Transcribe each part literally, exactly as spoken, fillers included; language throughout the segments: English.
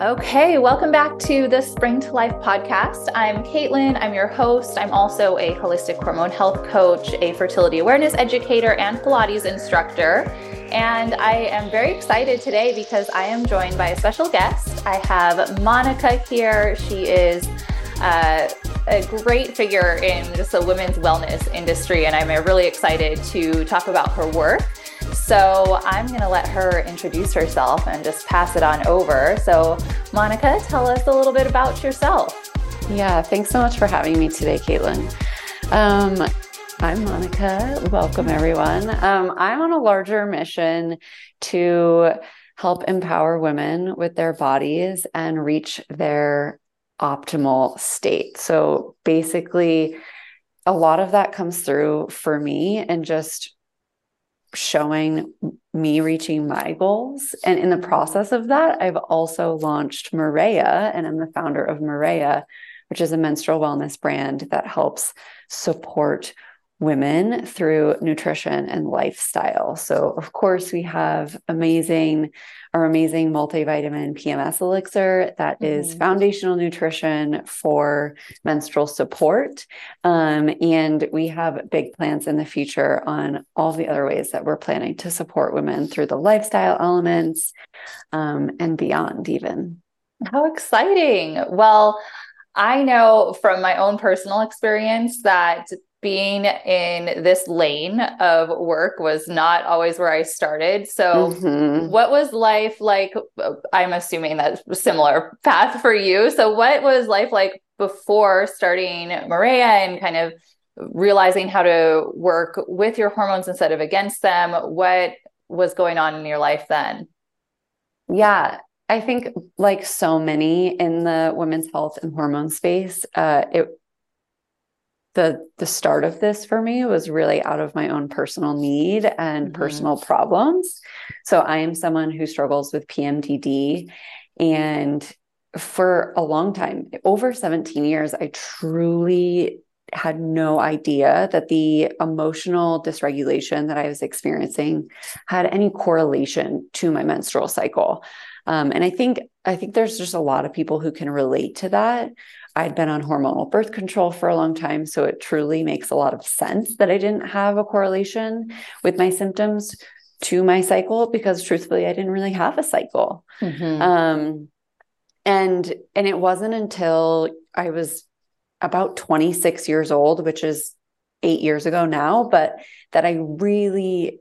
Okay, welcome back to the Spring to Life podcast. I'm Caitlin, I'm your host. I'm also a holistic hormone health coach, a fertility awareness educator, and Pilates instructor. And I am very excited today because I am joined by a special guest. I have Monica here. She is uh, a great figure in just the women's wellness industry, and I'm really excited to talk about her work. So I'm going to let her introduce herself and just pass it on over. So Monica, tell us a little bit about yourself. Yeah, thanks so much for having me today, Caitlin. Um, I'm Monica. Welcome, everyone. Um, I'm on a larger mission to help empower women with their bodies and reach their optimal state. So basically, a lot of that comes through for me and just showing me reaching my goals. And in the process of that, I've also launched Marea, and I'm the founder of Marea, which is a menstrual wellness brand that helps support women through nutrition and lifestyle. So of course we have amazing, our amazing multivitamin P M S Elixir that mm-hmm. is foundational nutrition for menstrual support. Um, and we have big plans in the future on all the other ways that we're planning to support women through the lifestyle elements um, and beyond even. How exciting. Well, I know from my own personal experience that being in this lane of work was not always where I started. So mm-hmm. what was life like? I'm assuming that's a similar path for you. So what was life like before starting Marea and kind of realizing how to work with your hormones instead of against them? What was going on in your life then? Yeah, I think like so many in the women's health and hormone space, uh, it The the start of this for me was really out of my own personal need and mm-hmm. personal problems. So I am someone who struggles with P M D D. And for a long time, over seventeen years, I truly had no idea that the emotional dysregulation that I was experiencing had any correlation to my menstrual cycle. Um, and I think I think there's just a lot of people who can relate to that. I'd been on hormonal birth control for a long time, so it truly makes a lot of sense that I didn't have a correlation with my symptoms to my cycle because truthfully, I didn't really have a cycle. Mm-hmm. Um, and, and it wasn't until I was about twenty-six years old, which is eight years ago now, but that I really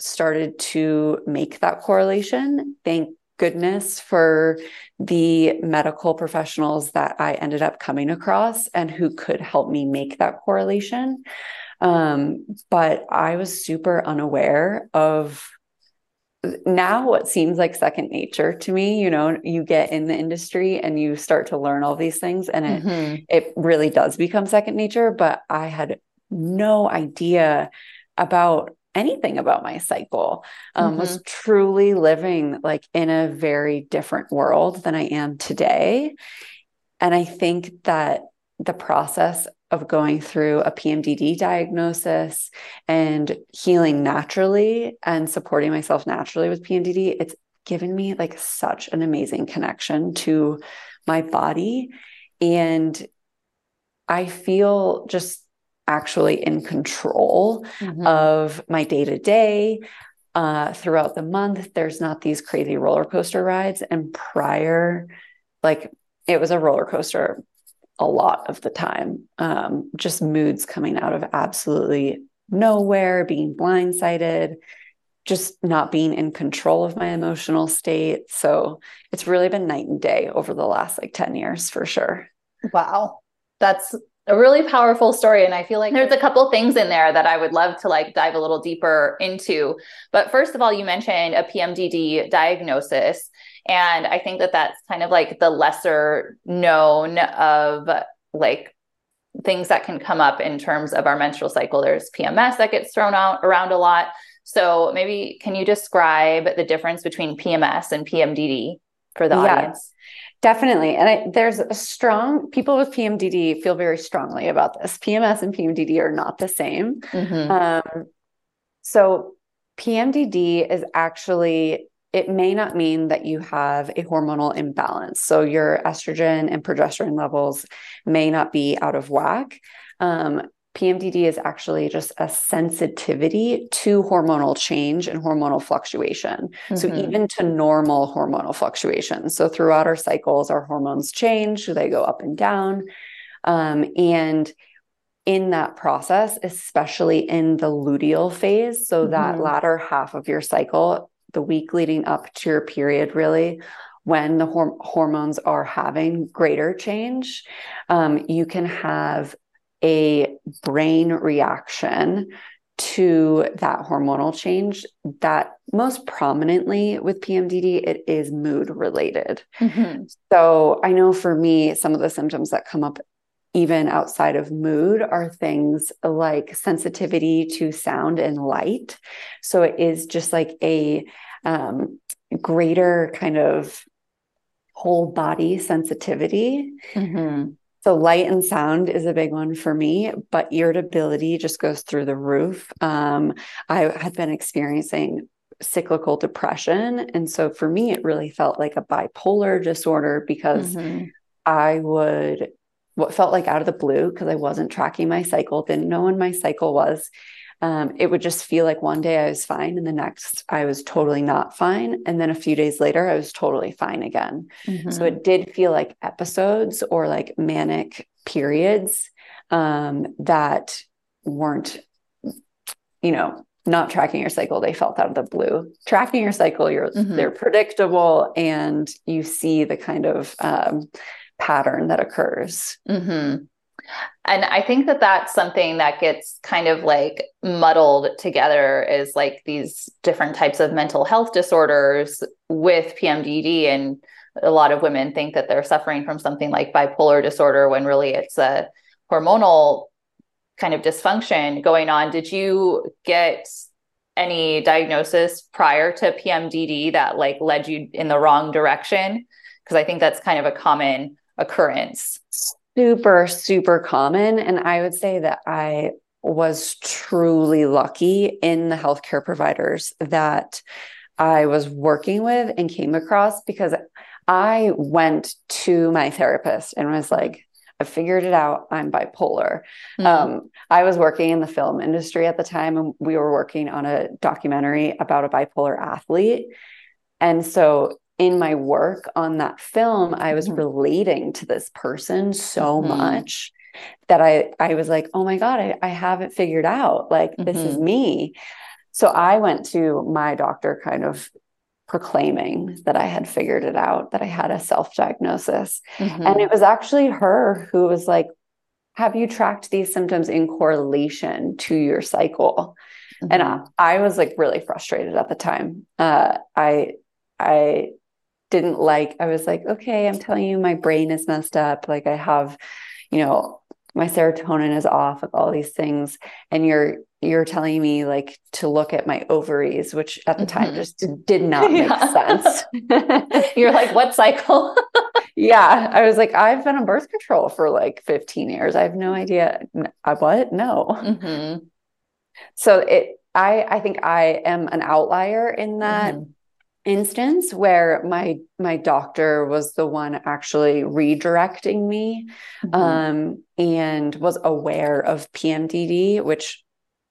started to make that correlation. Thank goodness for the medical professionals that I ended up coming across and who could help me make that correlation. Um, but I was super unaware of now what seems like second nature to me. You know, you get in the industry and you start to learn all these things and it, mm-hmm. it really does become second nature, but I had no idea about anything about my cycle, um, mm-hmm. was truly living like in a very different world than I am today. And I think that the process of going through a P M D D diagnosis and healing naturally and supporting myself naturally with P M D D, it's given me like such an amazing connection to my body. And I feel just actually in control mm-hmm. of my day-to-day uh, throughout the month. There's not these crazy roller coaster rides. And prior, like it was a roller coaster a lot of the time, um, just moods coming out of absolutely nowhere, being blindsided, just not being in control of my emotional state. So it's really been night and day over the last like ten years for sure. Wow. That's a really powerful story. And I feel like there's a couple things in there that I would love to like dive a little deeper into. But first of all, you mentioned a P M D D diagnosis. And I think that that's kind of like the lesser known of like things that can come up in terms of our menstrual cycle. There's P M S that gets thrown out around a lot. So maybe can you describe the difference between P M S and P M D D for the yeah. audience? Definitely. And I, there's a strong, people with P M D D feel very strongly about this. P M S and P M D D are not the same. Mm-hmm. Um, so P M D D is actually it may not mean that you have a hormonal imbalance. So your estrogen and progesterone levels may not be out of whack. Um, P M D D is actually just a sensitivity to hormonal change and hormonal fluctuation. Mm-hmm. So even to normal hormonal fluctuation. So throughout our cycles, our hormones change, they go up and down. Um, and in that process, especially in the luteal phase, so mm-hmm. that latter half of your cycle, the week leading up to your period, really, when the horm- hormones are having greater change, um, you can have a brain reaction to that hormonal change that most prominently with P M D D, it is mood related. Mm-hmm. So I know for me, some of the symptoms that come up even outside of mood are things like sensitivity to sound and light. So it is just like a um, greater kind of whole body sensitivity. Mm-hmm. So light and sound is a big one for me, but irritability just goes through the roof. Um, I had been experiencing cyclical depression. And so for me, it really felt like a bipolar disorder because mm-hmm. I would, what felt like out of the blue, because I wasn't tracking my cycle, didn't know when my cycle was. Um, it would just feel like one day I was fine and the next I was totally not fine. And then a few days later, I was totally fine again. Mm-hmm. So it did feel like episodes or like manic periods um, that weren't, you know, not tracking your cycle. They felt out of the blue. Tracking your cycle, you're, mm-hmm. they're predictable and you see the kind of um, pattern that occurs. Mm-hmm. And I think that that's something that gets kind of like muddled together is like these different types of mental health disorders with P M D D. And a lot of women think that they're suffering from something like bipolar disorder when really it's a hormonal kind of dysfunction going on. Did you get any diagnosis prior to P M D D that like led you in the wrong direction? Because I think that's kind of a common occurrence. Super, super common. And I would say that I was truly lucky in the healthcare providers that I was working with and came across, because I went to my therapist and was like, I figured it out. I'm bipolar. Mm-hmm. Um, I was working in the film industry at the time, and we were working on a documentary about a bipolar athlete. And so in my work on that film, I was relating to this person so mm-hmm. much that I, I was like, oh my God, I, I have it figured out. Like, mm-hmm. this is me. So I went to my doctor kind of proclaiming that I had figured it out, that I had a self-diagnosis. Mm-hmm. And it was actually her who was like, have you tracked these symptoms in correlation to your cycle? Mm-hmm. And I, I was like really frustrated at the time. Uh, I, I, didn't like, I was like, okay, I'm telling you, my brain is messed up. Like I have, you know, my serotonin is off, like all these things. And you're, you're telling me like to look at my ovaries, which at the mm-hmm. time just did not make yeah. sense. You're like, what cycle? Yeah. I was like, I've been on birth control for like fifteen years. I have no idea. I, what? No. Mm-hmm. So it, I, I think I am an outlier in that mm-hmm. instance where my my doctor was the one actually redirecting me mm-hmm. um and was aware of P M D D, which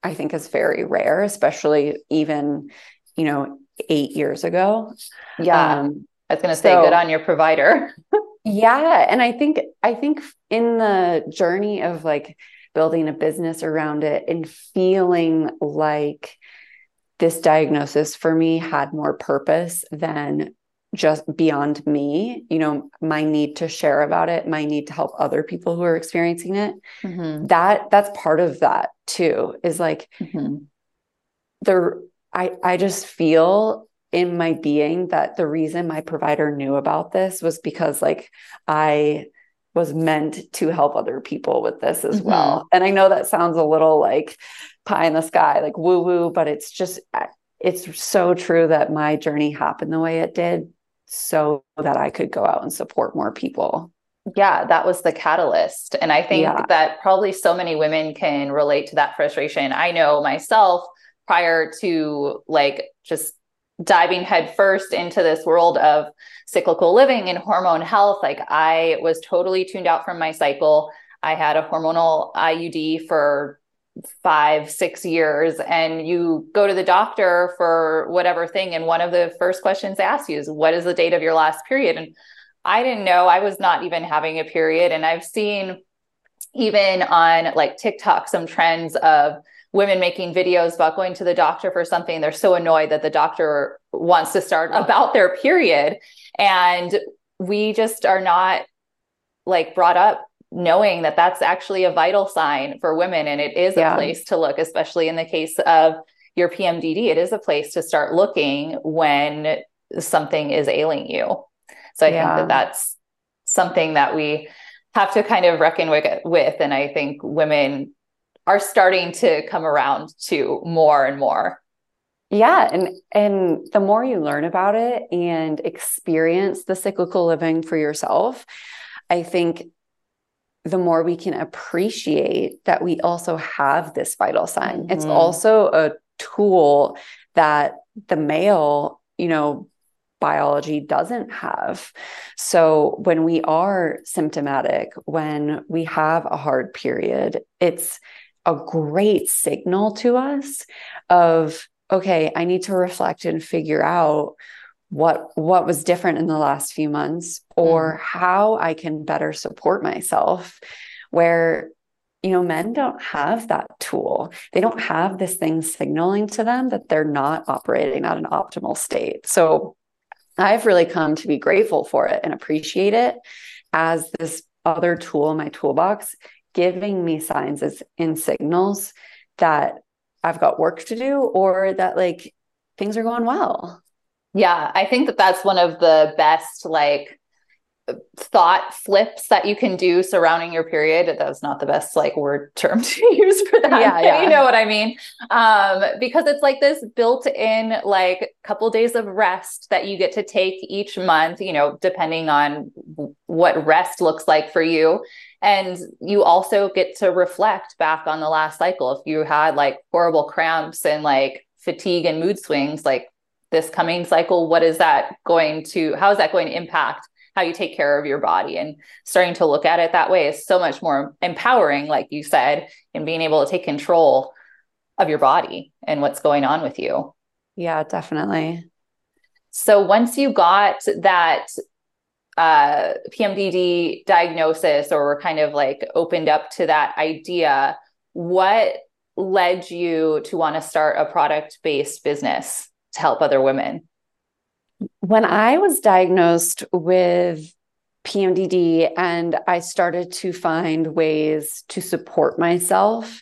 I think is very rare, especially even, you know, eight years ago. Yeah. Um, I was going to say so, good on your provider. Yeah. And I think I think in the journey of like building a business around it and feeling like this diagnosis for me had more purpose than just beyond me, you know, my need to share about it, my need to help other people who are experiencing it. Mm-hmm. That that's part of that too, is like mm-hmm. the, I, I just feel in my being that the reason my provider knew about this was because like I was meant to help other people with this as mm-hmm. well. And I know that sounds a little like pie in the sky, like woo woo, but it's just, it's so true that my journey happened the way it did so that I could go out and support more people. Yeah. That was the catalyst. And I think yeah. that probably so many women can relate to that frustration. I know myself prior to like just diving headfirst into this world of cyclical living and hormone health, like I was totally tuned out from my cycle. I had a hormonal I U D for five, six years, and you go to the doctor for whatever thing, and one of the first questions they ask you is, what is the date of your last period? And I didn't know, I was not even having a period. And I've seen even on like TikTok, some trends of women making videos about going to the doctor for something. They're so annoyed that the doctor wants to start about their period. And we just are not like brought up knowing that that's actually a vital sign for women. And it is yeah. a place to look, especially in the case of your P M D D, it is a place to start looking when something is ailing you. So I yeah. think that that's something that we have to kind of reckon with. And I think women are starting to come around to more and more. Yeah. And, and the more you learn about it and experience the cyclical living for yourself, I think the more we can appreciate that we also have this vital sign. Mm-hmm. It's also a tool that the male, you know, biology doesn't have. So when we are symptomatic, when we have a hard period, it's a great signal to us of, okay, I need to reflect and figure out what, what was different in the last few months, or mm. how I can better support myself, where, you know, men don't have that tool. They don't have this thing signaling to them that they're not operating at an optimal state. So I've really come to be grateful for it and appreciate it as this other tool in my toolbox, giving me signs as in signals that I've got work to do, or that like things are going well. Yeah. I think that that's one of the best like thought flips that you can do surrounding your period. That was not the best like word term to use for that. Yeah, yeah. You know what I mean? Um, because it's like this built in like couple days of rest that you get to take each month, you know, depending on what rest looks like for you. And you also get to reflect back on the last cycle. If you had like horrible cramps and like fatigue and mood swings, like this coming cycle, what is that going to, how is that going to impact how you take care of your body? And starting to look at it that way is so much more empowering, like you said, and being able to take control of your body and what's going on with you. Yeah, definitely. So once you got that uh, P M D D diagnosis, or were kind of like opened up to that idea, what led you to want to start a product-based business to help other women? When I was diagnosed with P M D D and I started to find ways to support myself,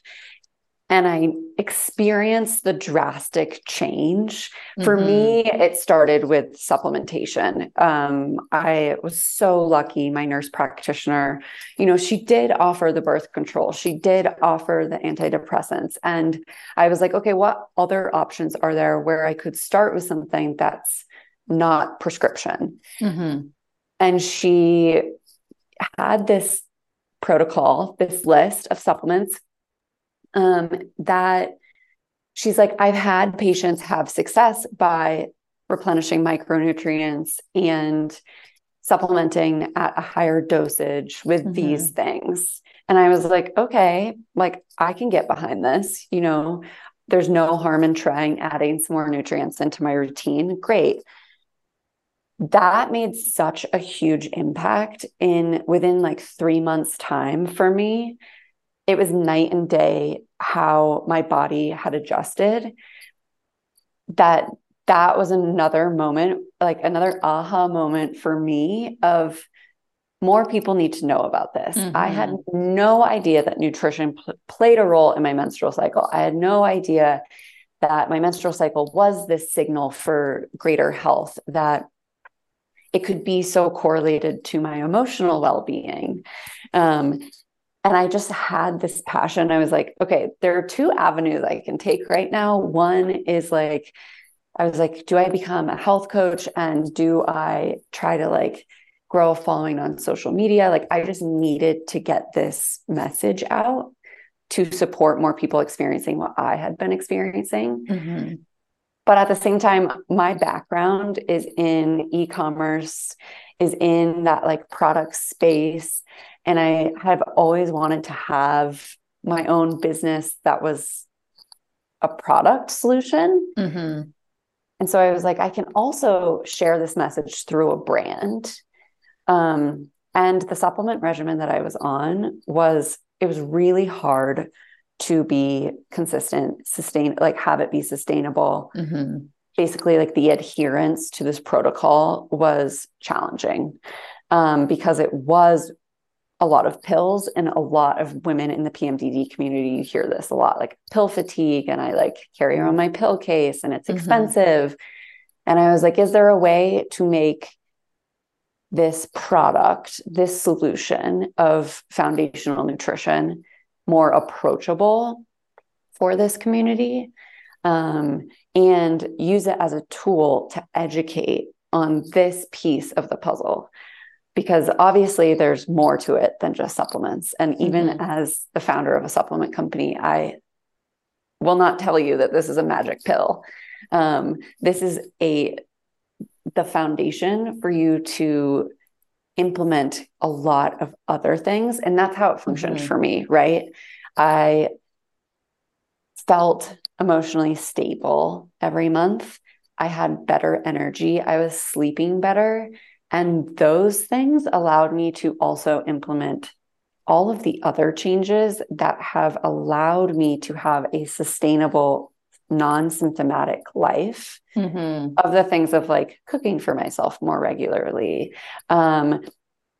and I experienced the drastic change. Mm-hmm. For me, it started with supplementation. Um, I was so lucky. My nurse practitioner, you know, she did offer the birth control. She did offer the antidepressants. And I was like, okay, what other options are there where I could start with something that's not prescription? Mm-hmm. And she had this protocol, this list of supplements um, that she's like, I've had patients have success by replenishing micronutrients and supplementing at a higher dosage with mm-hmm. these things. And I was like, okay, like I can get behind this, you know, there's no harm in trying adding some more nutrients into my routine. Great. That made such a huge impact in within like three months time for me. It was night and day how my body had adjusted. That that was another moment, like another aha moment for me of more people need to know about this. Mm-hmm. I had no idea that nutrition pl- played a role in my menstrual cycle. I had no idea that my menstrual cycle was this signal for greater health, that it could be so correlated to my emotional well-being. Um, and I just had this passion. I was like, okay, there are two avenues I can take right now. One is like, I was like, do I become a health coach, and do I try to like grow a following on social media? Like I just needed to get this message out to support more people experiencing what I had been experiencing. Mm-hmm. But at the same time, my background is in e-commerce, is in that like product space. And I have always wanted to have my own business that was a product solution. Mm-hmm. And so I was like, I can also share this message through a brand. Um, and the supplement regimen that I was on was, it was really hard to be consistent, sustain, like have it be sustainable. Mm-hmm. Basically, like the adherence to this protocol was challenging um, because it was a lot of pills, and a lot of women in the P M D D community, you hear this a lot, like pill fatigue, and I like carry around my pill case and it's expensive. Mm-hmm. And I was like, is there a way to make this product, this solution of foundational nutrition more approachable for this community, um, and use it as a tool to educate on this piece of the puzzle? Because obviously there's more to it than just supplements. And even mm-hmm. as the founder of a supplement company, I will not tell you that this is a magic pill. Um, this is a, the foundation for you to implement a lot of other things. And that's how it functioned mm-hmm. for me, right? I felt emotionally stable every month. I had better energy. I was sleeping better. And those things allowed me to also implement all of the other changes that have allowed me to have a sustainable, non-symptomatic life mm-hmm. of the things of like cooking for myself more regularly, um,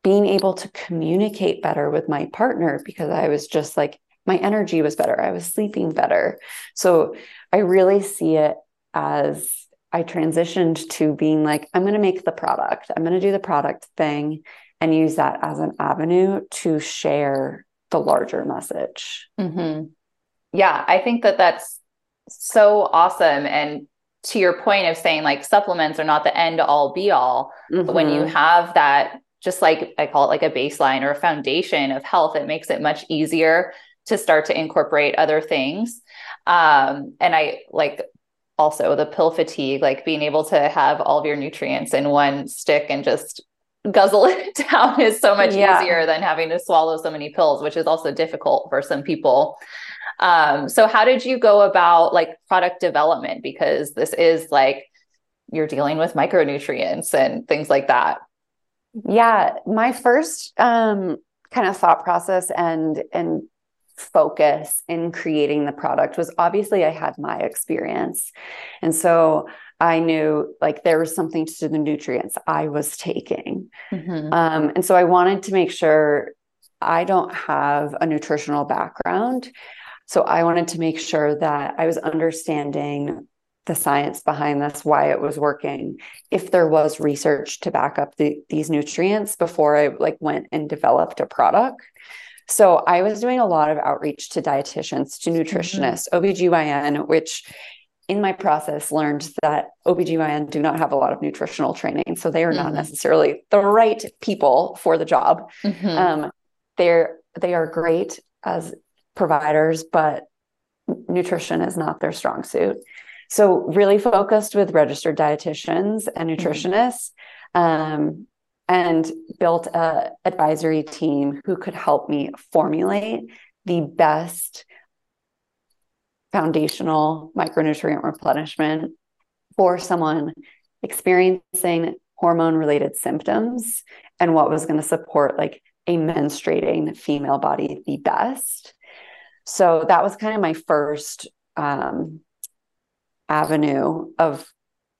being able to communicate better with my partner because I was just like, my energy was better. I was sleeping better. So I really see it as I transitioned to being like, I'm going to make the product, I'm going to do the product thing and use that as an avenue to share the larger message. Mm-hmm. Yeah. I think that that's so awesome. And to your point of saying like supplements are not the end all be all, mm-hmm. but when you have that, just like I call it like a baseline or a foundation of health, it makes it much easier to start to incorporate other things. Um, and I like, also the pill fatigue, like being able to have all of your nutrients in one stick and just guzzle it down is so much yeah. easier than having to swallow so many pills, which is also difficult for some people. Um, so how did you go about like product development? Because this is like, you're dealing with micronutrients and things like that. Yeah. My first um, kind of thought process and, and, focus in creating the product was obviously I had my experience. And so I knew like there was something to the nutrients I was taking. Mm-hmm. Um, and so I wanted to make sure I don't have a nutritional background. So I wanted to make sure that I was understanding the science behind this, why it was working, if there was research to back up the, these nutrients before I like went and developed a product. So I was doing a lot of outreach to dietitians, to nutritionists, mm-hmm. O B G Y N, which in my process learned that O B G Y N do not have a lot of nutritional training. So they are mm-hmm. not necessarily the right people for the job. Mm-hmm. Um, they're, they are great as providers, but nutrition is not their strong suit. So really focused with registered dietitians and nutritionists, mm-hmm. um, and built a advisory team who could help me formulate the best foundational micronutrient replenishment for someone experiencing hormone-related symptoms and what was going to support like a menstruating female body the best. So that was kind of my first um, avenue of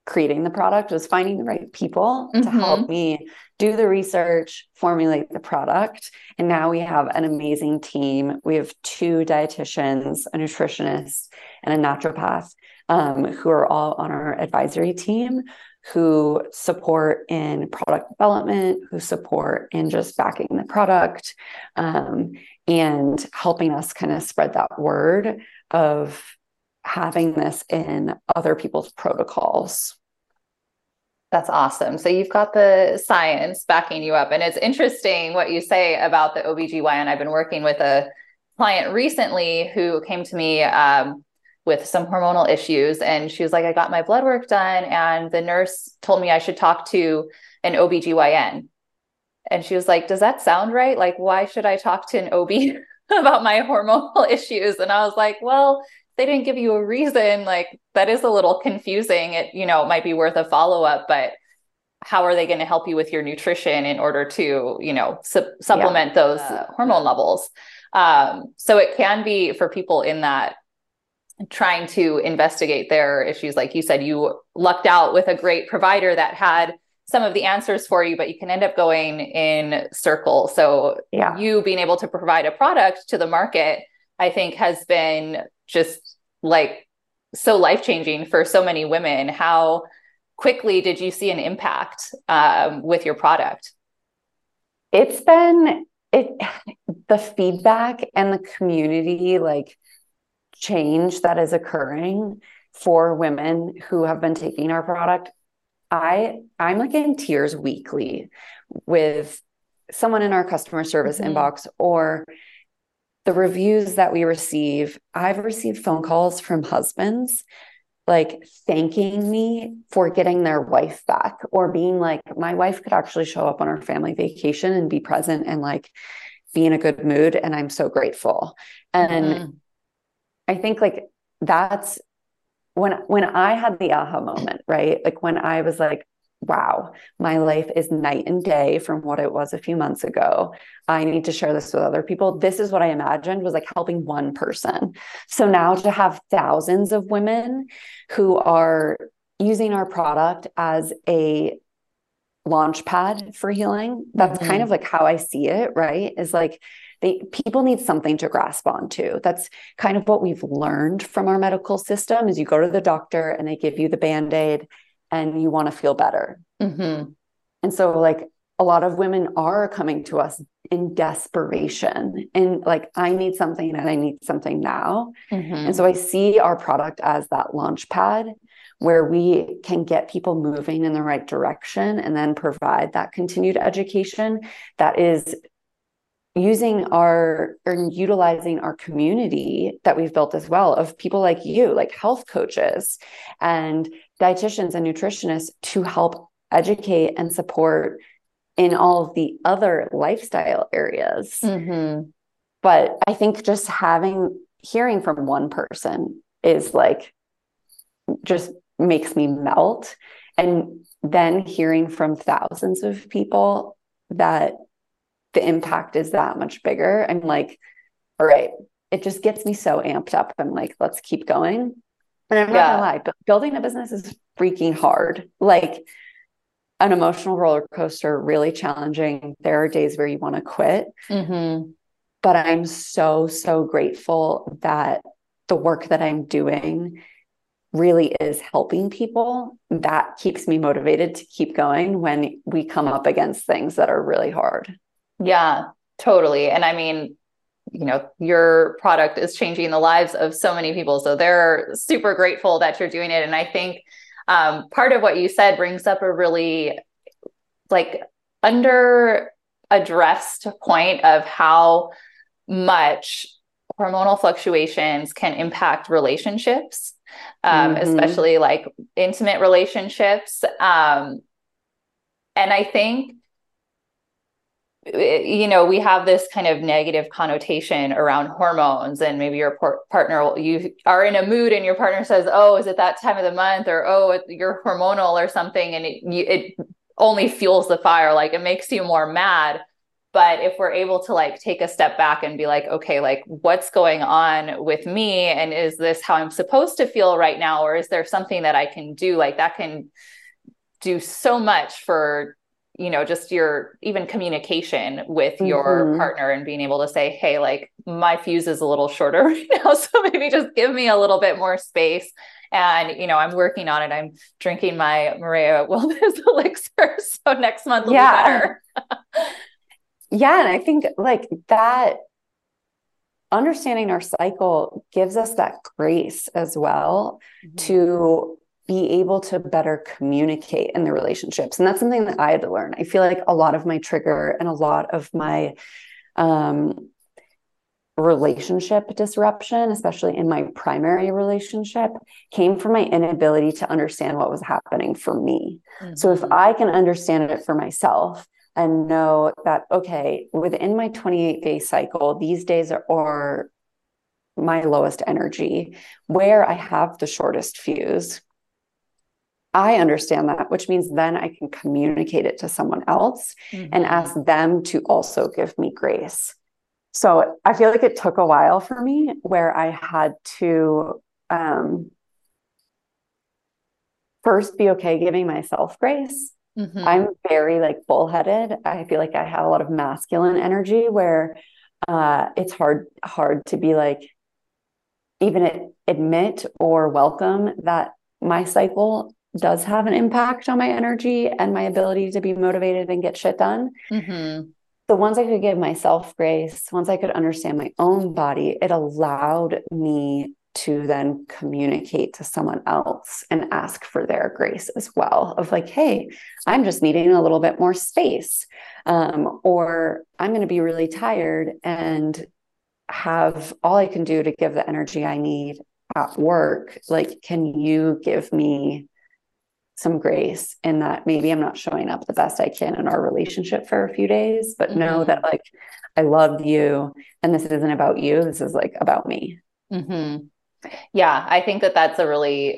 creating the product, was finding the right people mm-hmm. to help me do the research, formulate the product. And now we have an amazing team. We have two dietitians, a nutritionist, and a naturopath, um, who are all on our advisory team, who support in product development, who support in just backing the product, um, and helping us kind of spread that word of having this in other people's protocols. That's awesome. So you've got the science backing you up. And it's interesting what you say about the O B G Y N. I've been working with a client recently who came to me um, with some hormonal issues. And she was like, I got my blood work done and the nurse told me I should talk to an O B G Y N. And she was like, does that sound right? Like, why should I talk to an O B about my hormonal issues? And I was like, well, they didn't give you a reason. Like, that is a little confusing. It, you know, it might be worth a follow-up, but how are they going to help you with your nutrition in order to, you know, su- supplement yeah. those uh, hormone levels? Um, so it can be for people in that trying to investigate their issues. Like you said, you lucked out with a great provider that had some of the answers for you, but you can end up going in circles. So yeah. you being able to provide a product to the market, I think has been just like so life-changing for so many women. How quickly did you see an impact um, with your product? It's been, it, the feedback and the community, like change that is occurring for women who have been taking our product. I I'm like in tears weekly with someone in our customer service mm-hmm. inbox or the reviews that we receive. I've received phone calls from husbands like thanking me for getting their wife back or being like, my wife could actually show up on our family vacation and be present and like be in a good mood. And I'm so grateful. And mm-hmm. I think like that's when, when I had the aha moment, right? Like when I was like, wow, my life is night and day from what it was a few months ago. I need to share this with other people. This is what I imagined was like helping one person. So now to have thousands of women who are using our product as a launch pad for healing, that's mm-hmm. kind of like how I see it, right? Is like, They, people need something to grasp onto. That's kind of what we've learned from our medical system is you go to the doctor and they give you the Band-Aid and you want to feel better. Mm-hmm. And so like a lot of women are coming to us in desperation and like, I need something and I need something now. Mm-hmm. And so I see our product as that launch pad where we can get people moving in the right direction and then provide that continued education that is using our or utilizing our community that we've built as well of people like you, like health coaches and dietitians and nutritionists to help educate and support in all of the other lifestyle areas. Mm-hmm. But I think just having, hearing from one person is like, just makes me melt. And then hearing from thousands of people that the impact is that much bigger. I'm like, all right, it just gets me so amped up. I'm like, let's keep going. And I'm yeah. not gonna lie, but building a business is freaking hard. Like an emotional roller coaster, really challenging. There are days where you want to quit, mm-hmm. but I'm so, so grateful that the work that I'm doing really is helping people. That keeps me motivated to keep going when we come up against things that are really hard. Yeah, totally. And I mean, you know, your product is changing the lives of so many people. So they're super grateful that you're doing it. And I think um, part of what you said brings up a really like under addressed point of how much hormonal fluctuations can impact relationships, um, mm-hmm. especially like intimate relationships. Um, and I think you know, we have this kind of negative connotation around hormones and maybe your por- partner, you are in a mood and your partner says, oh, is it that time of the month? Or, oh, you're hormonal or something. And it, you, it only fuels the fire. Like it makes you more mad. But if we're able to like take a step back and be like, okay, like what's going on with me? And is this how I'm supposed to feel right now? Or is there something that I can do? Like that can do so much for you know, just your even communication with your mm-hmm. partner and being able to say, hey, like my fuse is a little shorter right now. So maybe just give me a little bit more space. And, you know, I'm working on it. I'm drinking my Marea Wellness Elixir. So next month will yeah. be better. yeah. And I think like that understanding our cycle gives us that grace as well mm-hmm. to be able to better communicate in the relationships. And that's something that I had to learn. I feel like a lot of my trigger and a lot of my um, relationship disruption, especially in my primary relationship, came from my inability to understand what was happening for me. Mm-hmm. So if I can understand it for myself and know that, okay, within my twenty-eight day cycle, these days are, are my lowest energy, where I have the shortest fuse, I understand that, which means then I can communicate it to someone else mm-hmm. and ask them to also give me grace. So I feel like it took a while for me where I had to um, first be okay giving myself grace. Mm-hmm. I'm very like bullheaded. I feel like I have a lot of masculine energy where uh, it's hard, hard to be like, even admit or welcome that my cycle does have an impact on my energy and my ability to be motivated and get shit done. Mm-hmm. So once I could give myself grace, once I could understand my own body, it allowed me to then communicate to someone else and ask for their grace as well of like, hey, I'm just needing a little bit more space. Um, or I'm going to be really tired and have all I can do to give the energy I need at work. Like, can you give me some grace in that maybe I'm not showing up the best I can in our relationship for a few days, but mm-hmm. know that like, I love you and this isn't about you. This is like about me. Mm-hmm. Yeah. I think that that's a really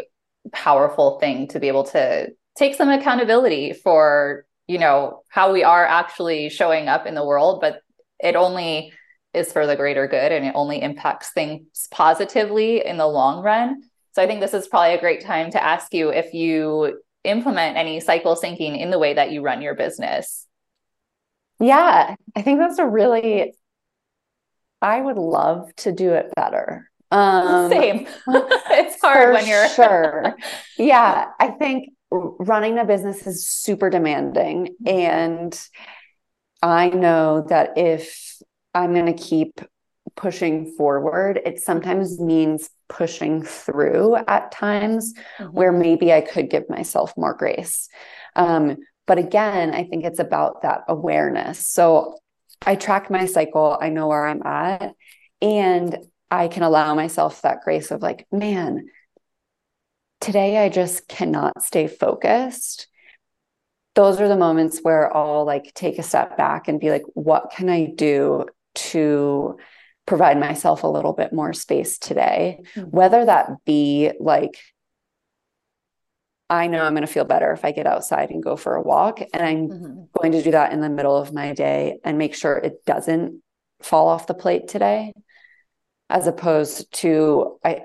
powerful thing to be able to take some accountability for, you know, how we are actually showing up in the world, but it only is for the greater good and it only impacts things positively in the long run. So I think this is probably a great time to ask you if you implement any cycle syncing in the way that you run your business. Yeah, I think that's a really, I would love to do it better. Um, Same. It's hard when you're. Sure. Yeah. I think running a business is super demanding. And I know that if I'm going to keep pushing forward, it sometimes means pushing through at times mm-hmm. where maybe I could give myself more grace. Um, but again, I think it's about that awareness. So I track my cycle. I know where I'm at and I can allow myself that grace of like, man, today I just cannot stay focused. Those are the moments where I'll like take a step back and be like, what can I do to provide myself a little bit more space today, whether that be like, I know I'm going to feel better if I get outside and go for a walk. And I'm mm-hmm. going to do that in the middle of my day and make sure it doesn't fall off the plate today, as opposed to, I,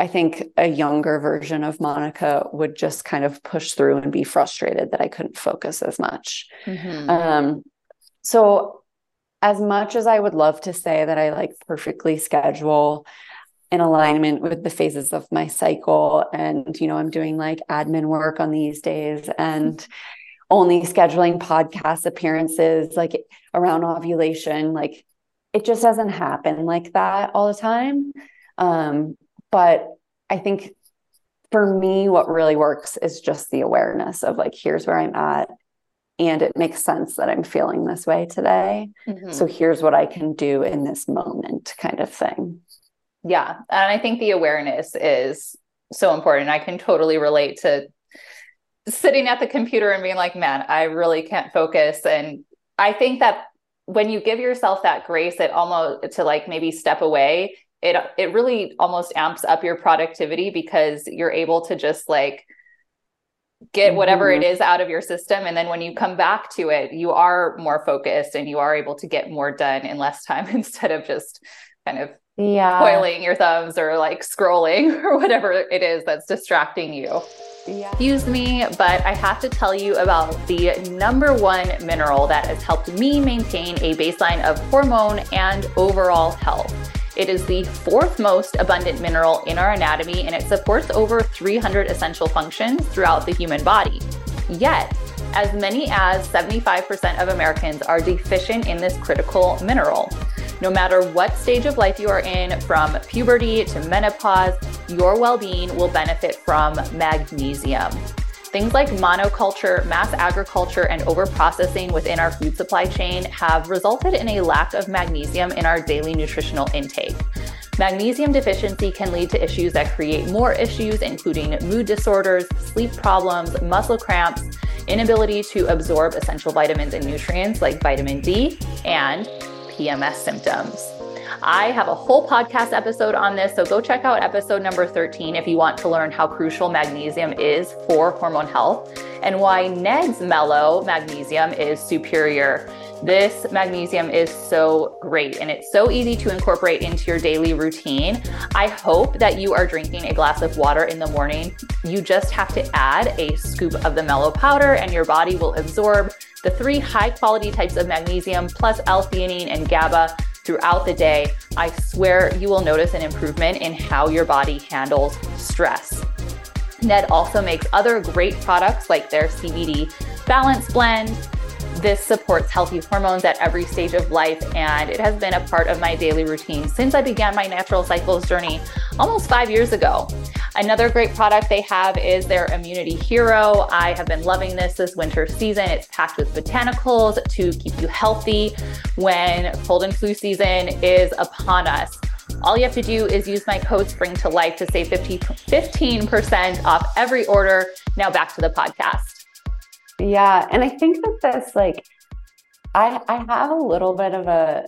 I think a younger version of Monica would just kind of push through and be frustrated that I couldn't focus as much. Mm-hmm. Um, so as much as I would love to say that I like perfectly schedule in alignment with the phases of my cycle and, you know, I'm doing like admin work on these days and only scheduling podcast appearances, like around ovulation, like it just doesn't happen like that all the time. Um, but I think for me, what really works is just the awareness of like, here's where I'm at. And it makes sense that I'm feeling this way today. Mm-hmm. So here's what I can do in this moment kind of thing. Yeah. And I think the awareness is so important. I can totally relate to sitting at the computer and being like, man, I really can't focus. And I think that when you give yourself that grace, it almost to like maybe step away, it, it really almost amps up your productivity because you're able to just like get whatever mm-hmm. it is out of your system. And then when you come back to it, you are more focused and you are able to get more done in less time instead of just kind of yeah. coiling your thumbs or like scrolling or whatever it is that's distracting you. Yeah. Excuse me, but I have to tell you about the number one mineral that has helped me maintain a baseline of hormone and overall health. It is the fourth most abundant mineral in our anatomy, and it supports over three hundred essential functions throughout the human body. Yet, as many as seventy-five percent of Americans are deficient in this critical mineral. No matter what stage of life you are in, from puberty to menopause, your well-being will benefit from magnesium. Things like monoculture, mass agriculture, and overprocessing within our food supply chain have resulted in a lack of magnesium in our daily nutritional intake. Magnesium deficiency can lead to issues that create more issues, including mood disorders, sleep problems, muscle cramps, inability to absorb essential vitamins and nutrients like vitamin D, and P M S symptoms. I have a whole podcast episode on this, so go check out episode number thirteen if you want to learn how crucial magnesium is for hormone health and why Ned's Mellow Magnesium is superior. This magnesium is so great and it's so easy to incorporate into your daily routine. I hope that you are drinking a glass of water in the morning. You just have to add a scoop of the mellow powder and your body will absorb the three high quality types of magnesium plus L-theanine and GABA throughout the day. I swear you will notice an improvement in how your body handles stress. Ned also makes other great products like their C B D Balance Blend. This supports healthy hormones at every stage of life, and it has been a part of my daily routine since I began my natural cycles journey almost five years ago. Another great product they have is their Immunity Hero. I have been loving this this winter season. It's packed with botanicals to keep you healthy when cold and flu season is upon us. All you have to do is use my code Spring to Life to save fifteen percent off every order. Now back to the podcast. Yeah. And I think that this, like, I I have a little bit of a,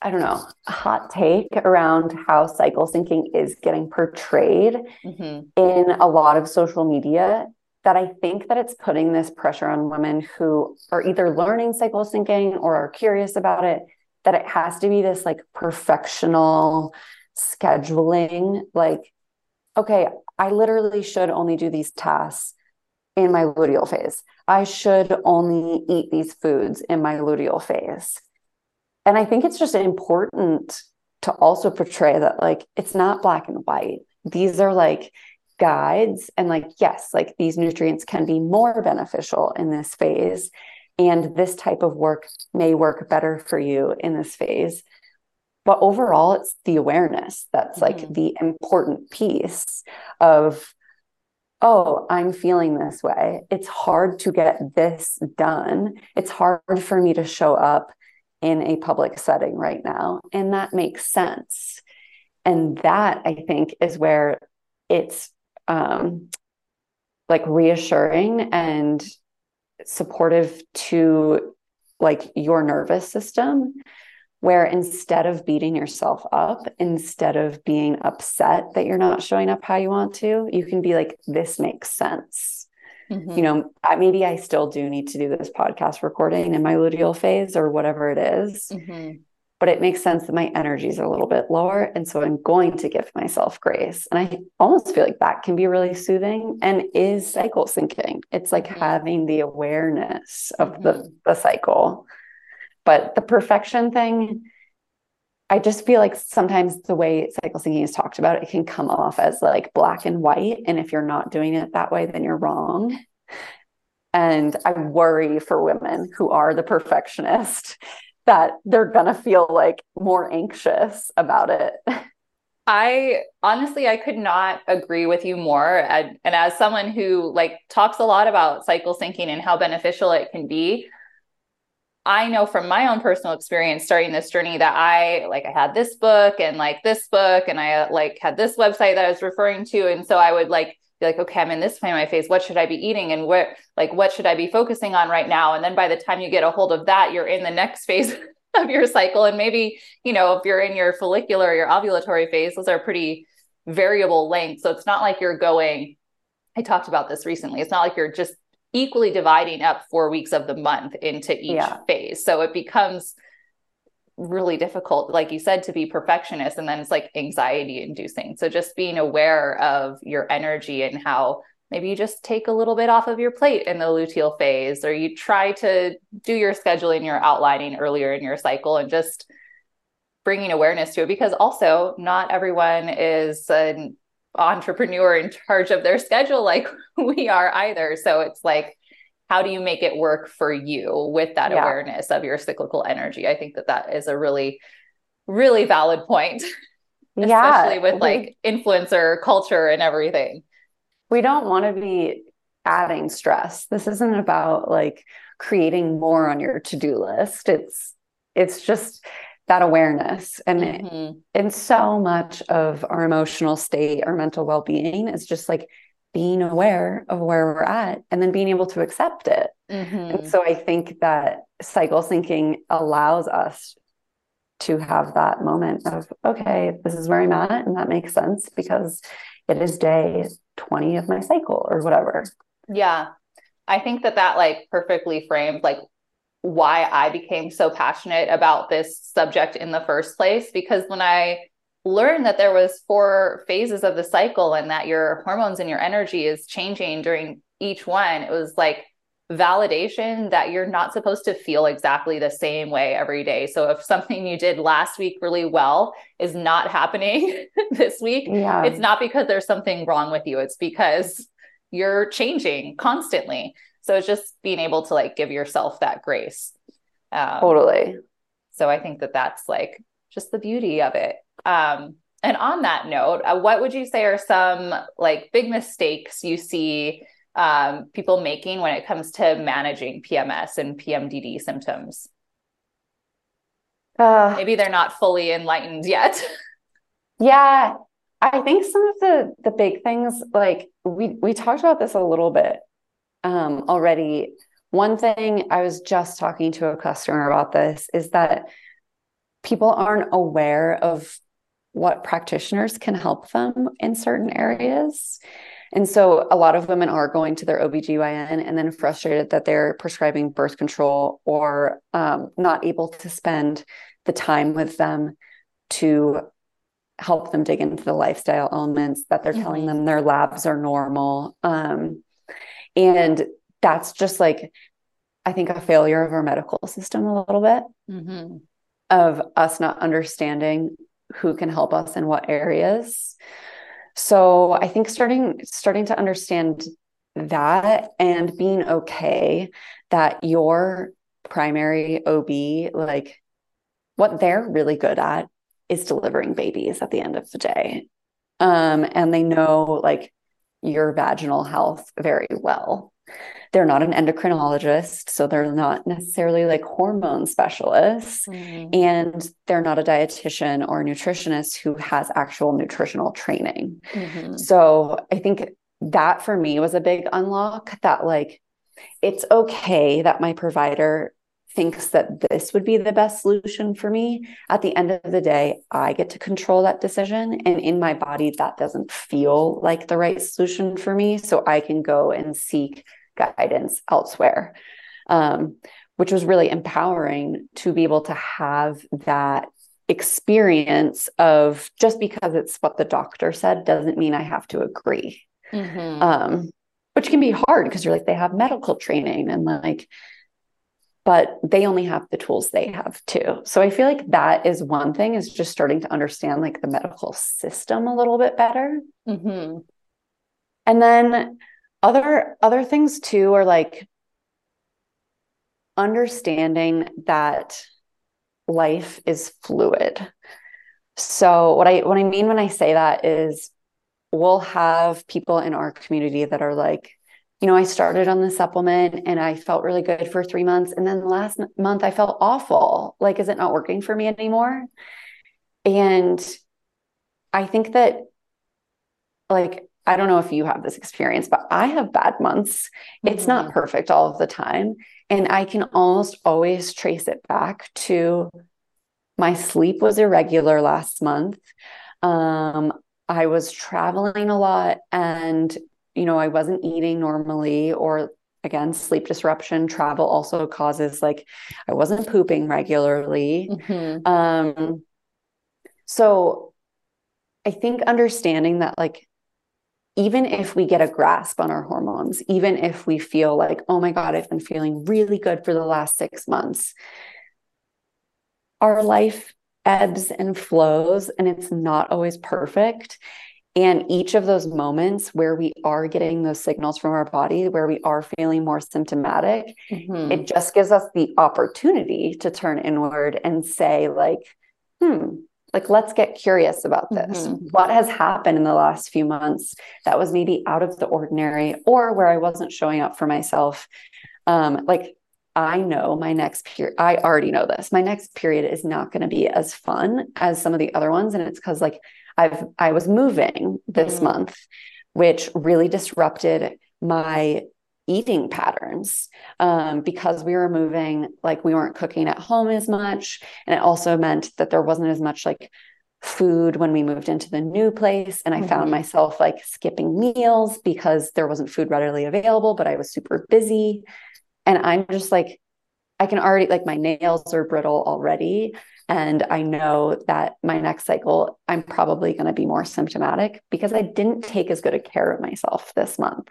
I don't know, a hot take around how cycle syncing is getting portrayed mm-hmm. in a lot of social media, that I think that it's putting this pressure on women who are either learning cycle syncing or are curious about it, that it has to be this like perfectional scheduling. Like, okay, I literally should only do these tasks in my luteal phase. I should only eat these foods in my luteal phase. And I think it's just important to also portray that, like, it's not black and white. These are like guides, and like, yes, like these nutrients can be more beneficial in this phase, and this type of work may work better for you in this phase. But overall, it's the awareness that's like mm-hmm. the important piece of, oh, I'm feeling this way. It's hard to get this done. It's hard for me to show up in a public setting right now. And that makes sense. And that, I think, is where it's um, like reassuring and supportive to like your nervous system, where instead of beating yourself up, instead of being upset that you're not showing up how you want to, you can be like, this makes sense. Mm-hmm. You know, I, maybe I still do need to do this podcast recording in my luteal phase or whatever it is, mm-hmm. but it makes sense that my energy's a little bit lower. And so I'm going to give myself grace. And I almost feel like that can be really soothing and is cycle syncing. It's like mm-hmm. having the awareness of mm-hmm. the, the cycle. But the perfection thing, I just feel like sometimes the way cycle syncing is talked about, it can come off as like black and white. And if you're not doing it that way, then you're wrong. And I worry for women who are the perfectionist that they're going to feel like more anxious about it. I honestly, I could not agree with you more. And, and as someone who like talks a lot about cycle syncing and how beneficial it can be, I know from my own personal experience starting this journey that I like, I had this book and like this book and I like had this website that I was referring to. And so I would like, be like, okay, I'm in this point in my phase. What should I be eating? And what, like, what should I be focusing on right now? And then by the time you get a hold of that, you're in the next phase of your cycle. And maybe, you know, if you're in your follicular or your ovulatory phase, those are pretty variable lengths. So it's not like you're going, I talked about this recently. It's not like you're just equally dividing up four weeks of the month into each yeah. phase. So it becomes really difficult, like you said, to be perfectionist. And then it's like anxiety inducing. So just being aware of your energy and how maybe you just take a little bit off of your plate in the luteal phase, or you try to do your scheduling, your outlining earlier in your cycle, and just bringing awareness to it, because also not everyone is an entrepreneur in charge of their schedule like we are either. So it's like, how do you make it work for you with that yeah. awareness of your cyclical energy? I think that that is a really, really valid point, yeah. especially with like influencer culture and everything. We don't want to be adding stress. This isn't about like creating more on your to-do list. It's, it's just that awareness. And, mm-hmm. it, and so much of our emotional state, our mental well-being is just like being aware of where we're at and then being able to accept it. Mm-hmm. And so I think that cycle thinking allows us to have that moment of, okay, this is where I'm at. And that makes sense because it is day twenty of my cycle or whatever. Yeah. I think that that like perfectly framed like why I became so passionate about this subject in the first place, because when I learned that there was four phases of the cycle and that your hormones and your energy is changing during each one, it was like validation that you're not supposed to feel exactly the same way every day. So if something you did last week really well is not happening this week, yeah. it's not because there's something wrong with you. It's because you're changing constantly. So it's just being able to like give yourself that grace. Um, totally. So I think that that's like just the beauty of it. Um, and on that note, uh, what would you say are some like big mistakes you see um, people making when it comes to managing P M S and P M D D symptoms? Uh, Maybe they're not fully enlightened yet. Yeah. I think some of the, the big things, like we, we talked about this a little bit, um, already. One thing I was just talking to a customer about this is that people aren't aware of what practitioners can help them in certain areas. And so a lot of women are going to their O B G Y N and then frustrated that they're prescribing birth control or um, not able to spend the time with them to help them dig into the lifestyle elements, that they're mm-hmm. telling them their labs are normal. Um, and that's just like, I think a failure of our medical system a little bit mm-hmm. of us not understanding who can help us in what areas. So I think starting, starting to understand that and being okay that your primary O B, like what they're really good at is delivering babies at the end of the day. Um, and they know like your vaginal health very well. They're not an endocrinologist, so they're not necessarily like hormone specialists, mm-hmm. and they're not a dietitian or a nutritionist who has actual nutritional training. Mm-hmm. So I think that for me was a big unlock, that like, it's okay that my provider thinks that this would be the best solution for me. At the end of the day, I get to control that decision. And in my body, that doesn't feel like the right solution for me. So I can go and seek guidance elsewhere, um, which was really empowering to be able to have that experience of just because it's what the doctor said doesn't mean I have to agree, mm-hmm. um, which can be hard because you're like, they have medical training and like, but they only have the tools they have too. So I feel like that is one thing, is just starting to understand like the medical system a little bit better. Mm-hmm. And then other, other things too are like understanding that life is fluid. So what I, what I mean when I say that is we'll have people in our community that are like, you know, I started on the supplement and I felt really good for three months. And then the last month I felt awful. Like, is it not working for me anymore? And I think that like, I don't know if you have this experience, but I have bad months. Mm-hmm. It's not perfect all of the time. And I can almost always trace it back to my sleep was irregular last month. Um, I was traveling a lot and you know, I wasn't eating normally, or again, sleep disruption. Travel also causes like, I wasn't pooping regularly. Mm-hmm. Um, so I think understanding that like, even if we get a grasp on our hormones, even if we feel like, oh my God, I've been feeling really good for the last six months, our life ebbs and flows and it's not always perfect. And each of those moments where we are getting those signals from our body, where we are feeling more symptomatic, mm-hmm. it just gives us the opportunity to turn inward and say like, hmm, Like, let's get curious about this. Mm-hmm. What has happened in the last few months that was maybe out of the ordinary, or where I wasn't showing up for myself? Um, like, I know my next period, I already know this. My next period is not going to be as fun as some of the other ones. And it's because like I've, I was moving this mm-hmm. month, which really disrupted my eating patterns. Um, because we were moving, like we weren't cooking at home as much. And it also meant that there wasn't as much like food when we moved into the new place. And I mm-hmm. found myself like skipping meals because there wasn't food readily available, but I was super busy. And I'm just like, I can already, like my nails are brittle already. And I know that my next cycle, I'm probably going to be more symptomatic because I didn't take as good a care of myself this month.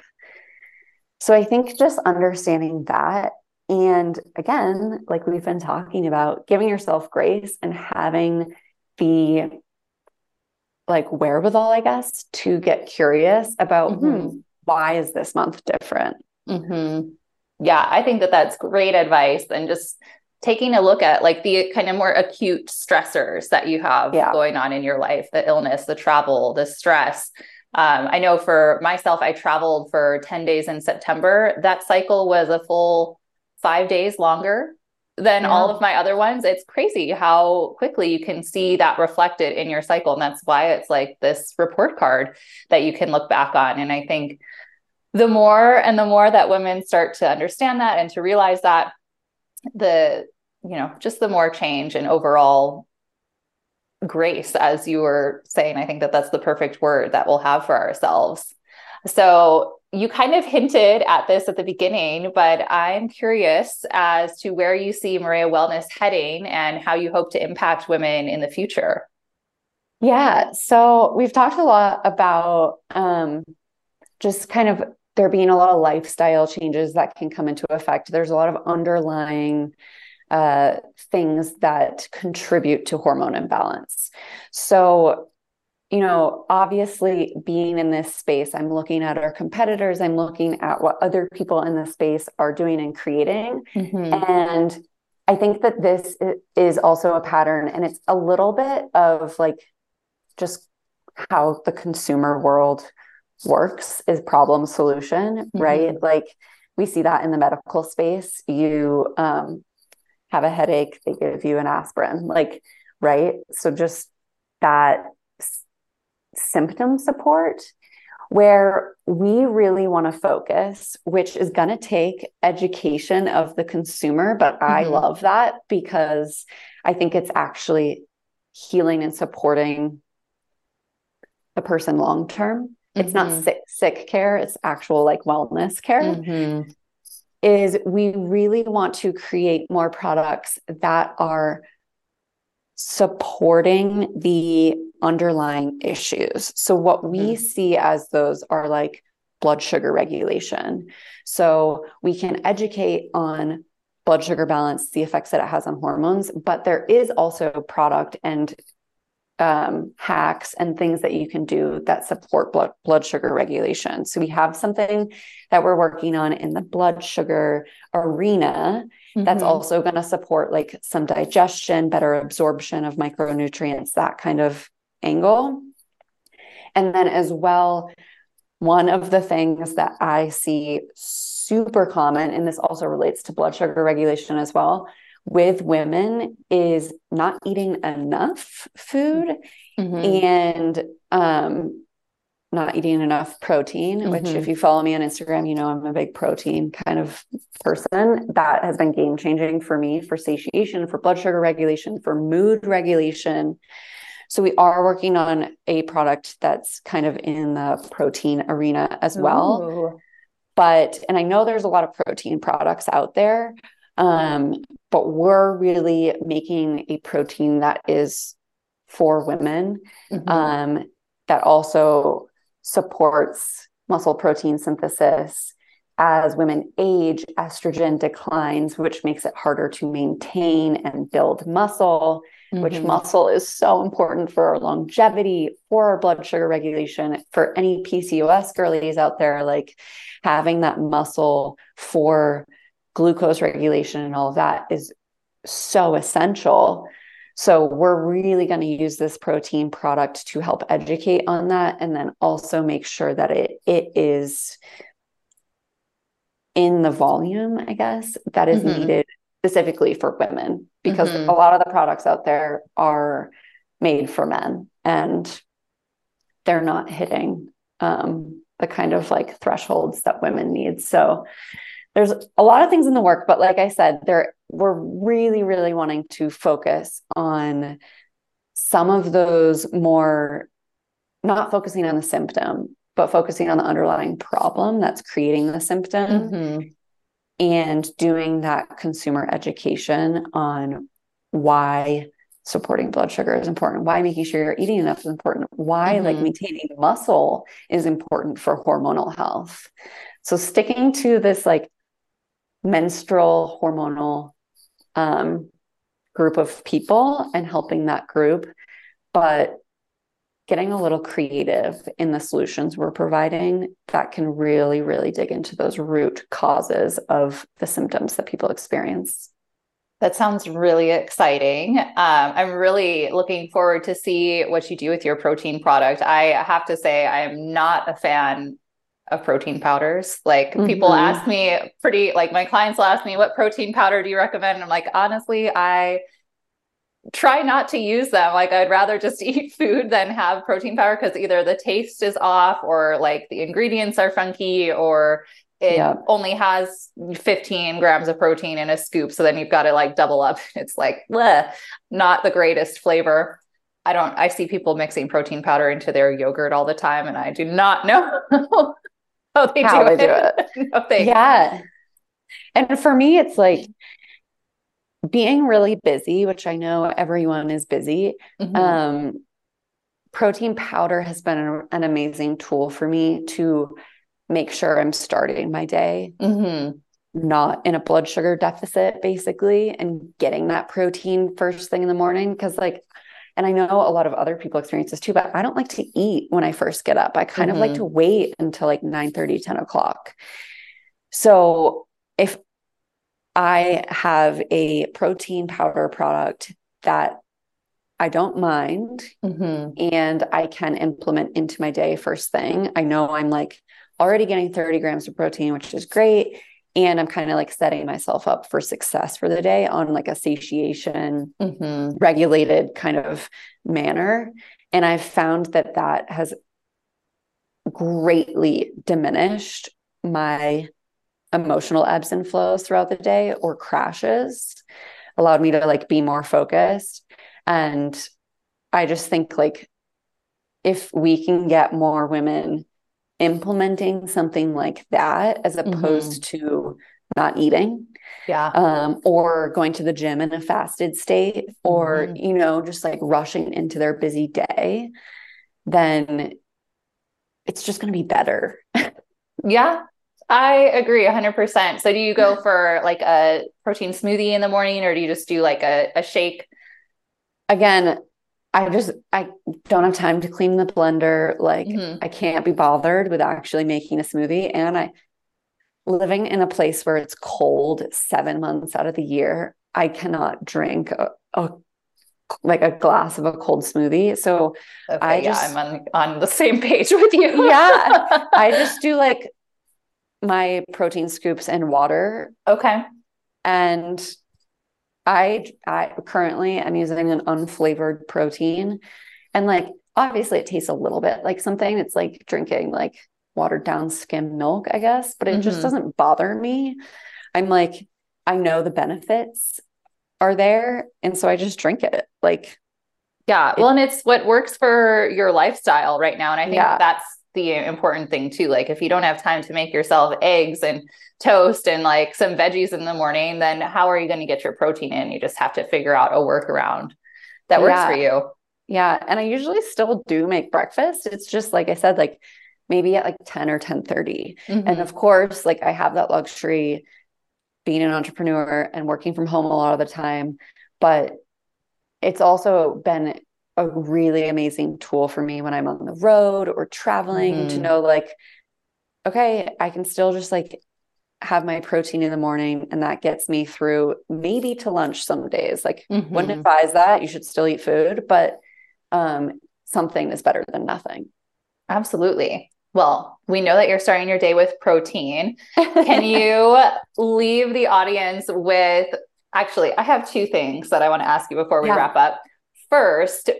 So I think just understanding that. And again, like we've been talking about, giving yourself grace and having the like wherewithal, I guess, to get curious about mm-hmm. hmm, why is this month different? Mm-hmm. Yeah, I think that that's great advice, and just taking a look at like the kind of more acute stressors that you have yeah. going on in your life, the illness, the travel, the stress. Um, I know for myself, I traveled for ten days in September. That cycle was a full five days longer than yeah. all of my other ones. It's crazy how quickly you can see that reflected in your cycle. And that's why it's like this report card that you can look back on. And I think the more and the more that women start to understand that and to realize that, the, you know, just the more change and overall grace, as you were saying, I think that that's the perfect word that we'll have for ourselves. So you kind of hinted at this at the beginning, but I'm curious as to where you see Marea Wellness heading and how you hope to impact women in the future. Yeah. So we've talked a lot about, um, just kind of there being a lot of lifestyle changes that can come into effect. There's a lot of underlying uh, things that contribute to hormone imbalance. So, you know, obviously being in this space, I'm looking at our competitors, I'm looking at what other people in this space are doing and creating. Mm-hmm. And I think that this is also a pattern, and it's a little bit of like just how the consumer world works is problem solution, right? Mm-hmm. Like we see that in the medical space. You um, have a headache, they give you an aspirin, like, right? So just that s- symptom support, where we really want to focus, which is going to take education of the consumer. But mm-hmm. I love that because I think it's actually healing and supporting the person long-term. It's mm-hmm. not sick, sick care. It's actual like wellness care. Mm-hmm. Is we really want to create more products that are supporting the underlying issues. So what we mm-hmm. see as those are like blood sugar regulation. So we can educate on blood sugar balance, the effects that it has on hormones, but there is also product and Um, hacks and things that you can do that support blood, blood sugar regulation. So we have something that we're working on in the blood sugar arena mm-hmm. that's also going to support like some digestion, better absorption of micronutrients, that kind of angle. And then as well, one of the things that I see super common, and this also relates to blood sugar regulation as well, with women is not eating enough food mm-hmm. and um, not eating enough protein, mm-hmm. which if you follow me on Instagram, you know, I'm a big protein kind of person. That has been game changing for me, for satiation, for blood sugar regulation, for mood regulation. So we are working on a product that's kind of in the protein arena as well. Ooh. But, and I know there's a lot of protein products out there, Um, but we're really making a protein that is for women, mm-hmm. um, that also supports muscle protein synthesis. As women age, estrogen declines, which makes it harder to maintain and build muscle, mm-hmm. which muscle is so important for our longevity, for our blood sugar regulation, for any P C O S girlies out there, like having that muscle for glucose regulation and all of that is so essential. So we're really going to use this protein product to help educate on that, and then also make sure that it it is in the volume, I guess, that is mm-hmm. needed specifically for women, because mm-hmm. a lot of the products out there are made for men, and they're not hitting um, the kind of like thresholds that women need. So there's a lot of things in the work, but like I said, there we're really, really wanting to focus on some of those more, not focusing on the symptom, but focusing on the underlying problem that's creating the symptom mm-hmm. and doing that consumer education on why supporting blood sugar is important, why making sure you're eating enough is important, why mm-hmm. like maintaining muscle is important for hormonal health. So sticking to this like menstrual hormonal um, group of people and helping that group, but getting a little creative in the solutions we're providing that can really, really dig into those root causes of the symptoms that people experience. That sounds really exciting. Um, I'm really looking forward to see what you do with your protein product. I have to say, I am not a fan of protein powders. Like mm-hmm. people ask me pretty, like my clients will ask me, what protein powder do you recommend? And I'm like, honestly, I try not to use them. Like I'd rather just eat food than have protein powder, because either the taste is off, or like the ingredients are funky, or it yeah. only has fifteen grams of protein in a scoop. So then you've got to like double up. It's like, bleh, not the greatest flavor. I don't, I see people mixing protein powder into their yogurt all the time, and I do not know how they, how do, they it. do it. No thanks. Yeah. And for me, it's like being really busy, which I know everyone is busy. Mm-hmm. Um, protein powder has been an, an amazing tool for me to make sure I'm starting my day, mm-hmm. not in a blood sugar deficit, basically, and getting that protein first thing in the morning. Cause like, and I know a lot of other people experience this too, but I don't like to eat when I first get up. I kind mm-hmm. of like to wait until like nine thirty, ten o'clock. So if I have a protein powder product that I don't mind mm-hmm. and I can implement into my day first thing, I know I'm like already getting thirty grams of protein, which is great. And I'm kind of like setting myself up for success for the day on like a satiation mm-hmm. regulated kind of manner. And I've found that that has greatly diminished my emotional ebbs and flows throughout the day, or crashes, allowed me to like be more focused. And I just think like, if we can get more women implementing something like that, as opposed mm-hmm. to not eating, yeah, um, or going to the gym in a fasted state, or, mm-hmm. you know, just like rushing into their busy day, then it's just going to be better. Yeah, I agree one hundred percent. So do you go for like a protein smoothie in the morning, or do you just do like a, a shake? Again, I just, I don't have time to clean the blender. Like mm-hmm. I can't be bothered with actually making a smoothie. And I living in a place where it's cold seven months out of the year, I cannot drink a, a like a glass of a cold smoothie. So okay, I just, yeah, I'm on, on the same page with you. Yeah. I just do like my protein scoops and water. Okay. And I, I currently I'm using an unflavored protein, and like, obviously it tastes a little bit like something. It's like drinking like watered down skim milk, I guess, but it mm-hmm. just doesn't bother me. I'm like, I know the benefits are there, and so I just drink it. Like, yeah. Well, it, and it's what works for your lifestyle right now. And I think yeah. that's the important thing too. Like if you don't have time to make yourself eggs and toast and like some veggies in the morning, then how are you going to get your protein in? You just have to figure out a workaround that works yeah. for you. Yeah. And I usually still do make breakfast. It's just, like I said, like maybe at like ten or ten thirty. Mm-hmm. And of course, like I have that luxury being an entrepreneur and working from home a lot of the time, but it's also been a really amazing tool for me when I'm on the road or traveling mm. to know like, okay, I can still just like have my protein in the morning, and that gets me through maybe to lunch some days. Like, mm-hmm. wouldn't advise that. You should still eat food, but um, something is better than nothing. Absolutely. Well, we know that you're starting your day with protein. Can you leave the audience with, actually, I have two things that I want to ask you before we yeah. wrap up. First,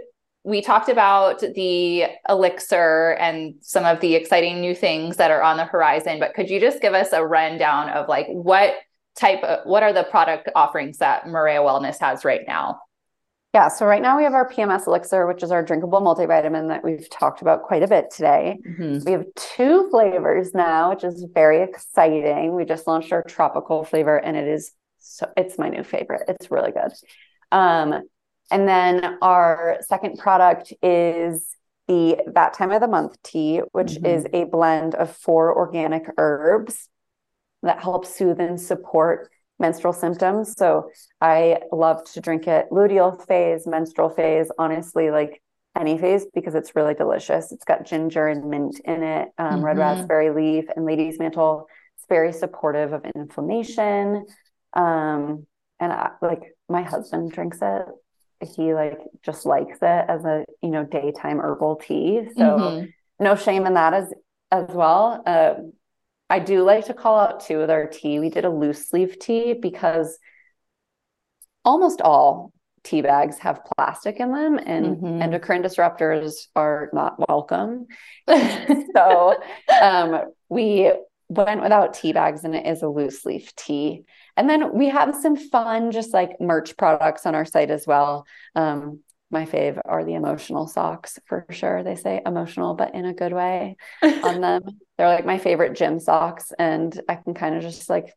we talked about the elixir and some of the exciting new things that are on the horizon, but could you just give us a rundown of like what type of, what are the product offerings that Marea Wellness has right now? Yeah. So right now we have our P M S Elixir, which is our drinkable multivitamin that we've talked about quite a bit today. Mm-hmm. We have two flavors now, which is very exciting. We just launched our tropical flavor, and it is so, it's my new favorite. It's really good. Um, And then our second product is the That Time of the Month tea, which mm-hmm. is a blend of four organic herbs that help soothe and support menstrual symptoms. So I love to drink it luteal phase, menstrual phase, honestly, like any phase, because it's really delicious. It's got ginger and mint in it, um, mm-hmm. red raspberry leaf, and lady's mantle. It's very supportive of inflammation. Um, and I, like my husband drinks it. He like just likes it as a, you know, daytime herbal tea. So mm-hmm. no shame in that as, as well. Uh, I do like to call out too with our tea. We did a loose leaf tea because almost all tea bags have plastic in them, and mm-hmm. endocrine disruptors are not welcome. So um, we went without tea bags, and it is a loose leaf tea. And then we have some fun, just like merch products on our site as well. Um, my fave are the emotional socks for sure. They say emotional, but in a good way on them. They're like my favorite gym socks. And I can kind of just like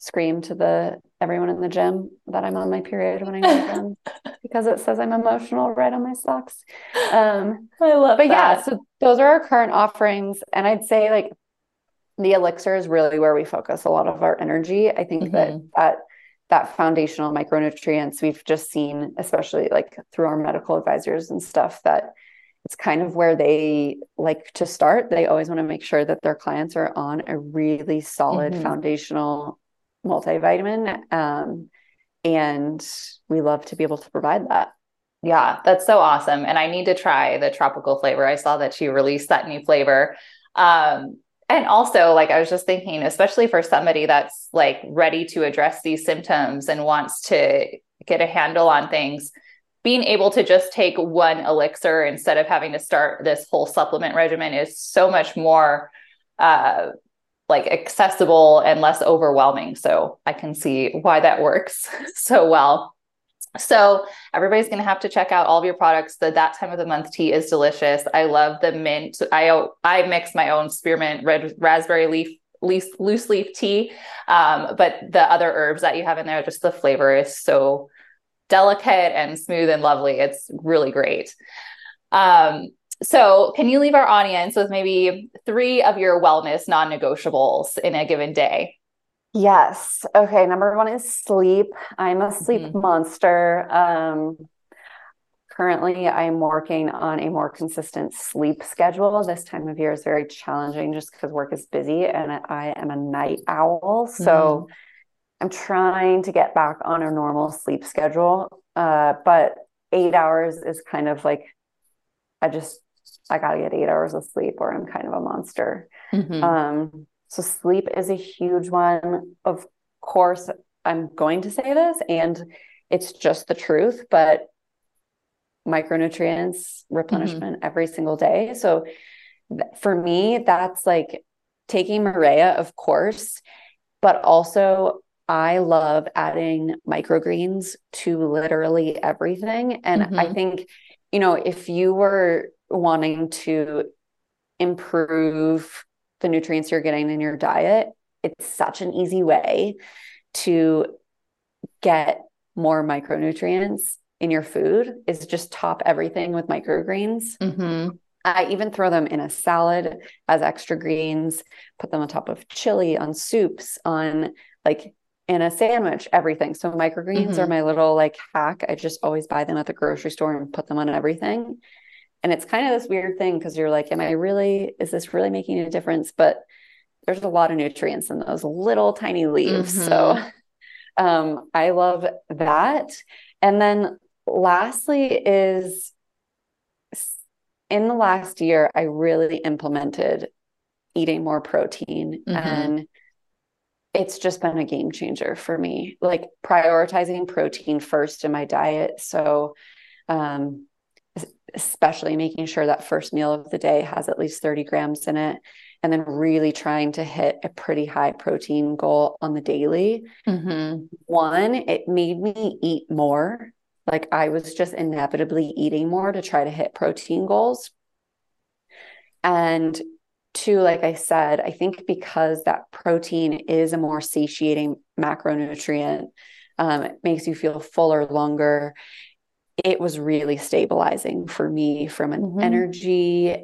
scream to the, everyone in the gym that I'm on my period when I go to them because it says I'm emotional right on my socks. Um, I love but that. But yeah, so those are our current offerings. And I'd say like, the elixir is really where we focus a lot of our energy. I think mm-hmm. that, that that foundational micronutrients we've just seen, especially like through our medical advisors and stuff, that it's kind of where they like to start. They always want to make sure that their clients are on a really solid mm-hmm. foundational multivitamin. Um, and we love to be able to provide that. Yeah, that's so awesome. And I need to try the tropical flavor. I saw that she released that new flavor. Um, And also, like, I was just thinking, especially for somebody that's like ready to address these symptoms and wants to get a handle on things, being able to just take one elixir instead of having to start this whole supplement regimen is so much more uh, like accessible and less overwhelming. So I can see why that works so well. So everybody's going to have to check out all of your products. The That Time of the Month tea is delicious. I love the mint. I, I mix my own spearmint, red raspberry leaf, leaf loose leaf tea. Um, but the other herbs that you have in there, just the flavor is so delicate and smooth and lovely. It's really great. Um, so can you leave our audience with maybe three of your wellness non-negotiables in a given day? Yes. Okay. Number one is sleep. I'm a sleep mm-hmm. monster. Um, currently I'm working on a more consistent sleep schedule. This time of year is very challenging just because work is busy, and I am a night owl. So mm-hmm. I'm trying to get back on a normal sleep schedule. Uh, but eight hours is kind of like, I just, I gotta get eight hours of sleep or I'm kind of a monster. Mm-hmm. Um, So sleep is a huge one. Of course, I'm going to say this, and it's just the truth, but micronutrients replenishment mm-hmm. every single day. So th- for me, that's like taking Marea, of course, but also I love adding microgreens to literally everything. And mm-hmm. I think, you know, if you were wanting to improve the nutrients you're getting in your diet, it's such an easy way to get more micronutrients in your food is just top everything with microgreens. Mm-hmm. I even throw them in a salad as extra greens, put them on top of chili, on soups, on like in a sandwich, everything. So microgreens mm-hmm. are my little like hack. I just always buy them at the grocery store and put them on everything. And it's kind of this weird thing because you're like, am I really, is this really making a difference? But there's a lot of nutrients in those little tiny leaves. Mm-hmm. So um, I love that. And then lastly is, in the last year, I really implemented eating more protein, mm-hmm. and it's just been a game changer for me, like prioritizing protein first in my diet. So, um, especially making sure that first meal of the day has at least thirty grams in it, and then really trying to hit a pretty high protein goal on the daily. Mm-hmm. One, it made me eat more. Like I was just inevitably eating more to try to hit protein goals. And two, like I said, I think because that protein is a more satiating macronutrient, um, it makes you feel fuller longer. It was really stabilizing for me from an mm-hmm. energy,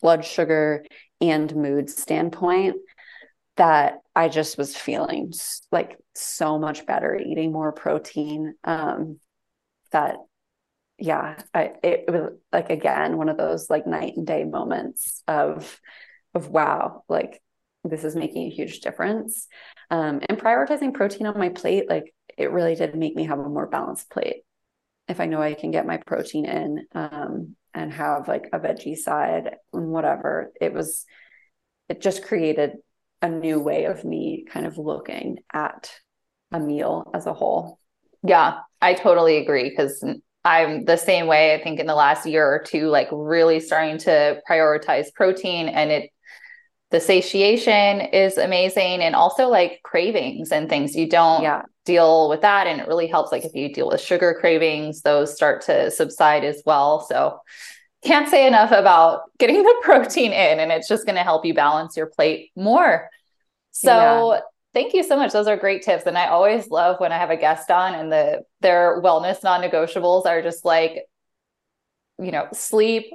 blood sugar, and mood standpoint, that I just was feeling like so much better eating more protein. Um, that, yeah, I, it was like, again, one of those like night and day moments of, of wow, like this is making a huge difference. Um, and prioritizing protein on my plate, like it really did make me have a more balanced plate. If I know I can get my protein in, um, and have like a veggie side and whatever, it was, it just created a new way of me kind of looking at a meal as a whole. Yeah, I totally agree. Because I'm the same way. I think in the last year or two, like really starting to prioritize protein, and it, the satiation is amazing. And also like cravings and things, you don't yeah. deal with that. And it really helps. Like if you deal with sugar cravings, those start to subside as well. So can't say enough about getting the protein in, and it's just going to help you balance your plate more. So yeah. Thank you so much. Those are great tips. And I always love when I have a guest on and the, their wellness non-negotiables are just like, you know, sleep,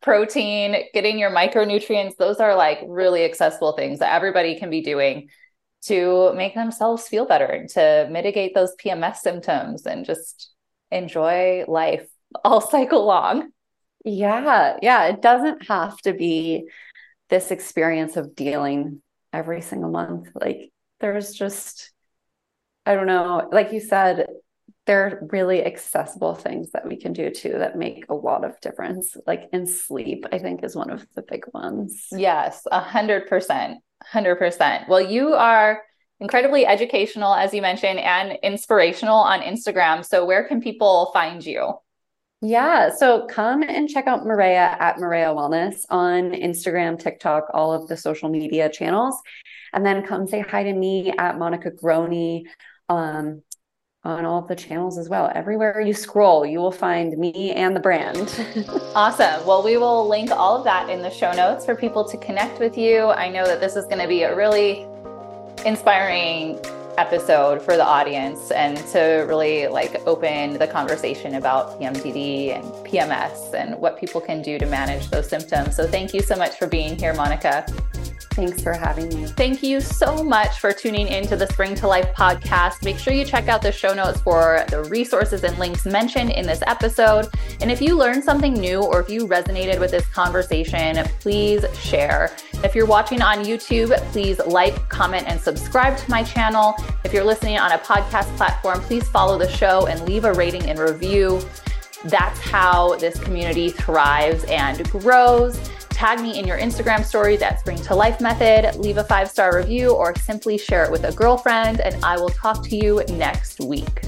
protein, getting your micronutrients. Those are like really accessible things that everybody can be doing to make themselves feel better and to mitigate those P M S symptoms and just enjoy life all cycle long. Yeah. Yeah. It doesn't have to be this experience of dealing every single month. Like there's just, I don't know, like you said, there are really accessible things that we can do too that make a lot of difference. Like in sleep, I think is one of the big ones. Yes, a hundred percent, a hundred percent. Well, you are incredibly educational, as you mentioned, and inspirational on Instagram. So where can people find you? Yeah. So come and check out Marea at Marea Wellness on Instagram, TikTok, all of the social media channels. And then come say hi to me at Monica Grohne, um, on all of the channels as well. Everywhere you scroll, you will find me and the brand. Awesome. Well, we will link all of that in the show notes for people to connect with you. I know that this is going to be a really inspiring episode for the audience and to really like open the conversation about P M D D and P M S and what people can do to manage those symptoms. So thank you so much for being here, Monica. Thanks for having me. Thank you so much for tuning into the Spring to Life podcast. Make sure you check out the show notes for the resources and links mentioned in this episode. And if you learned something new or if you resonated with this conversation, please share. If you're watching on YouTube, please like, comment, and subscribe to my channel. If you're listening on a podcast platform, please follow the show and leave a rating and review. That's how this community thrives and grows. Tag me in your Instagram stories at Spring to Life Method, leave a five-star review, or simply share it with a girlfriend, and I will talk to you next week.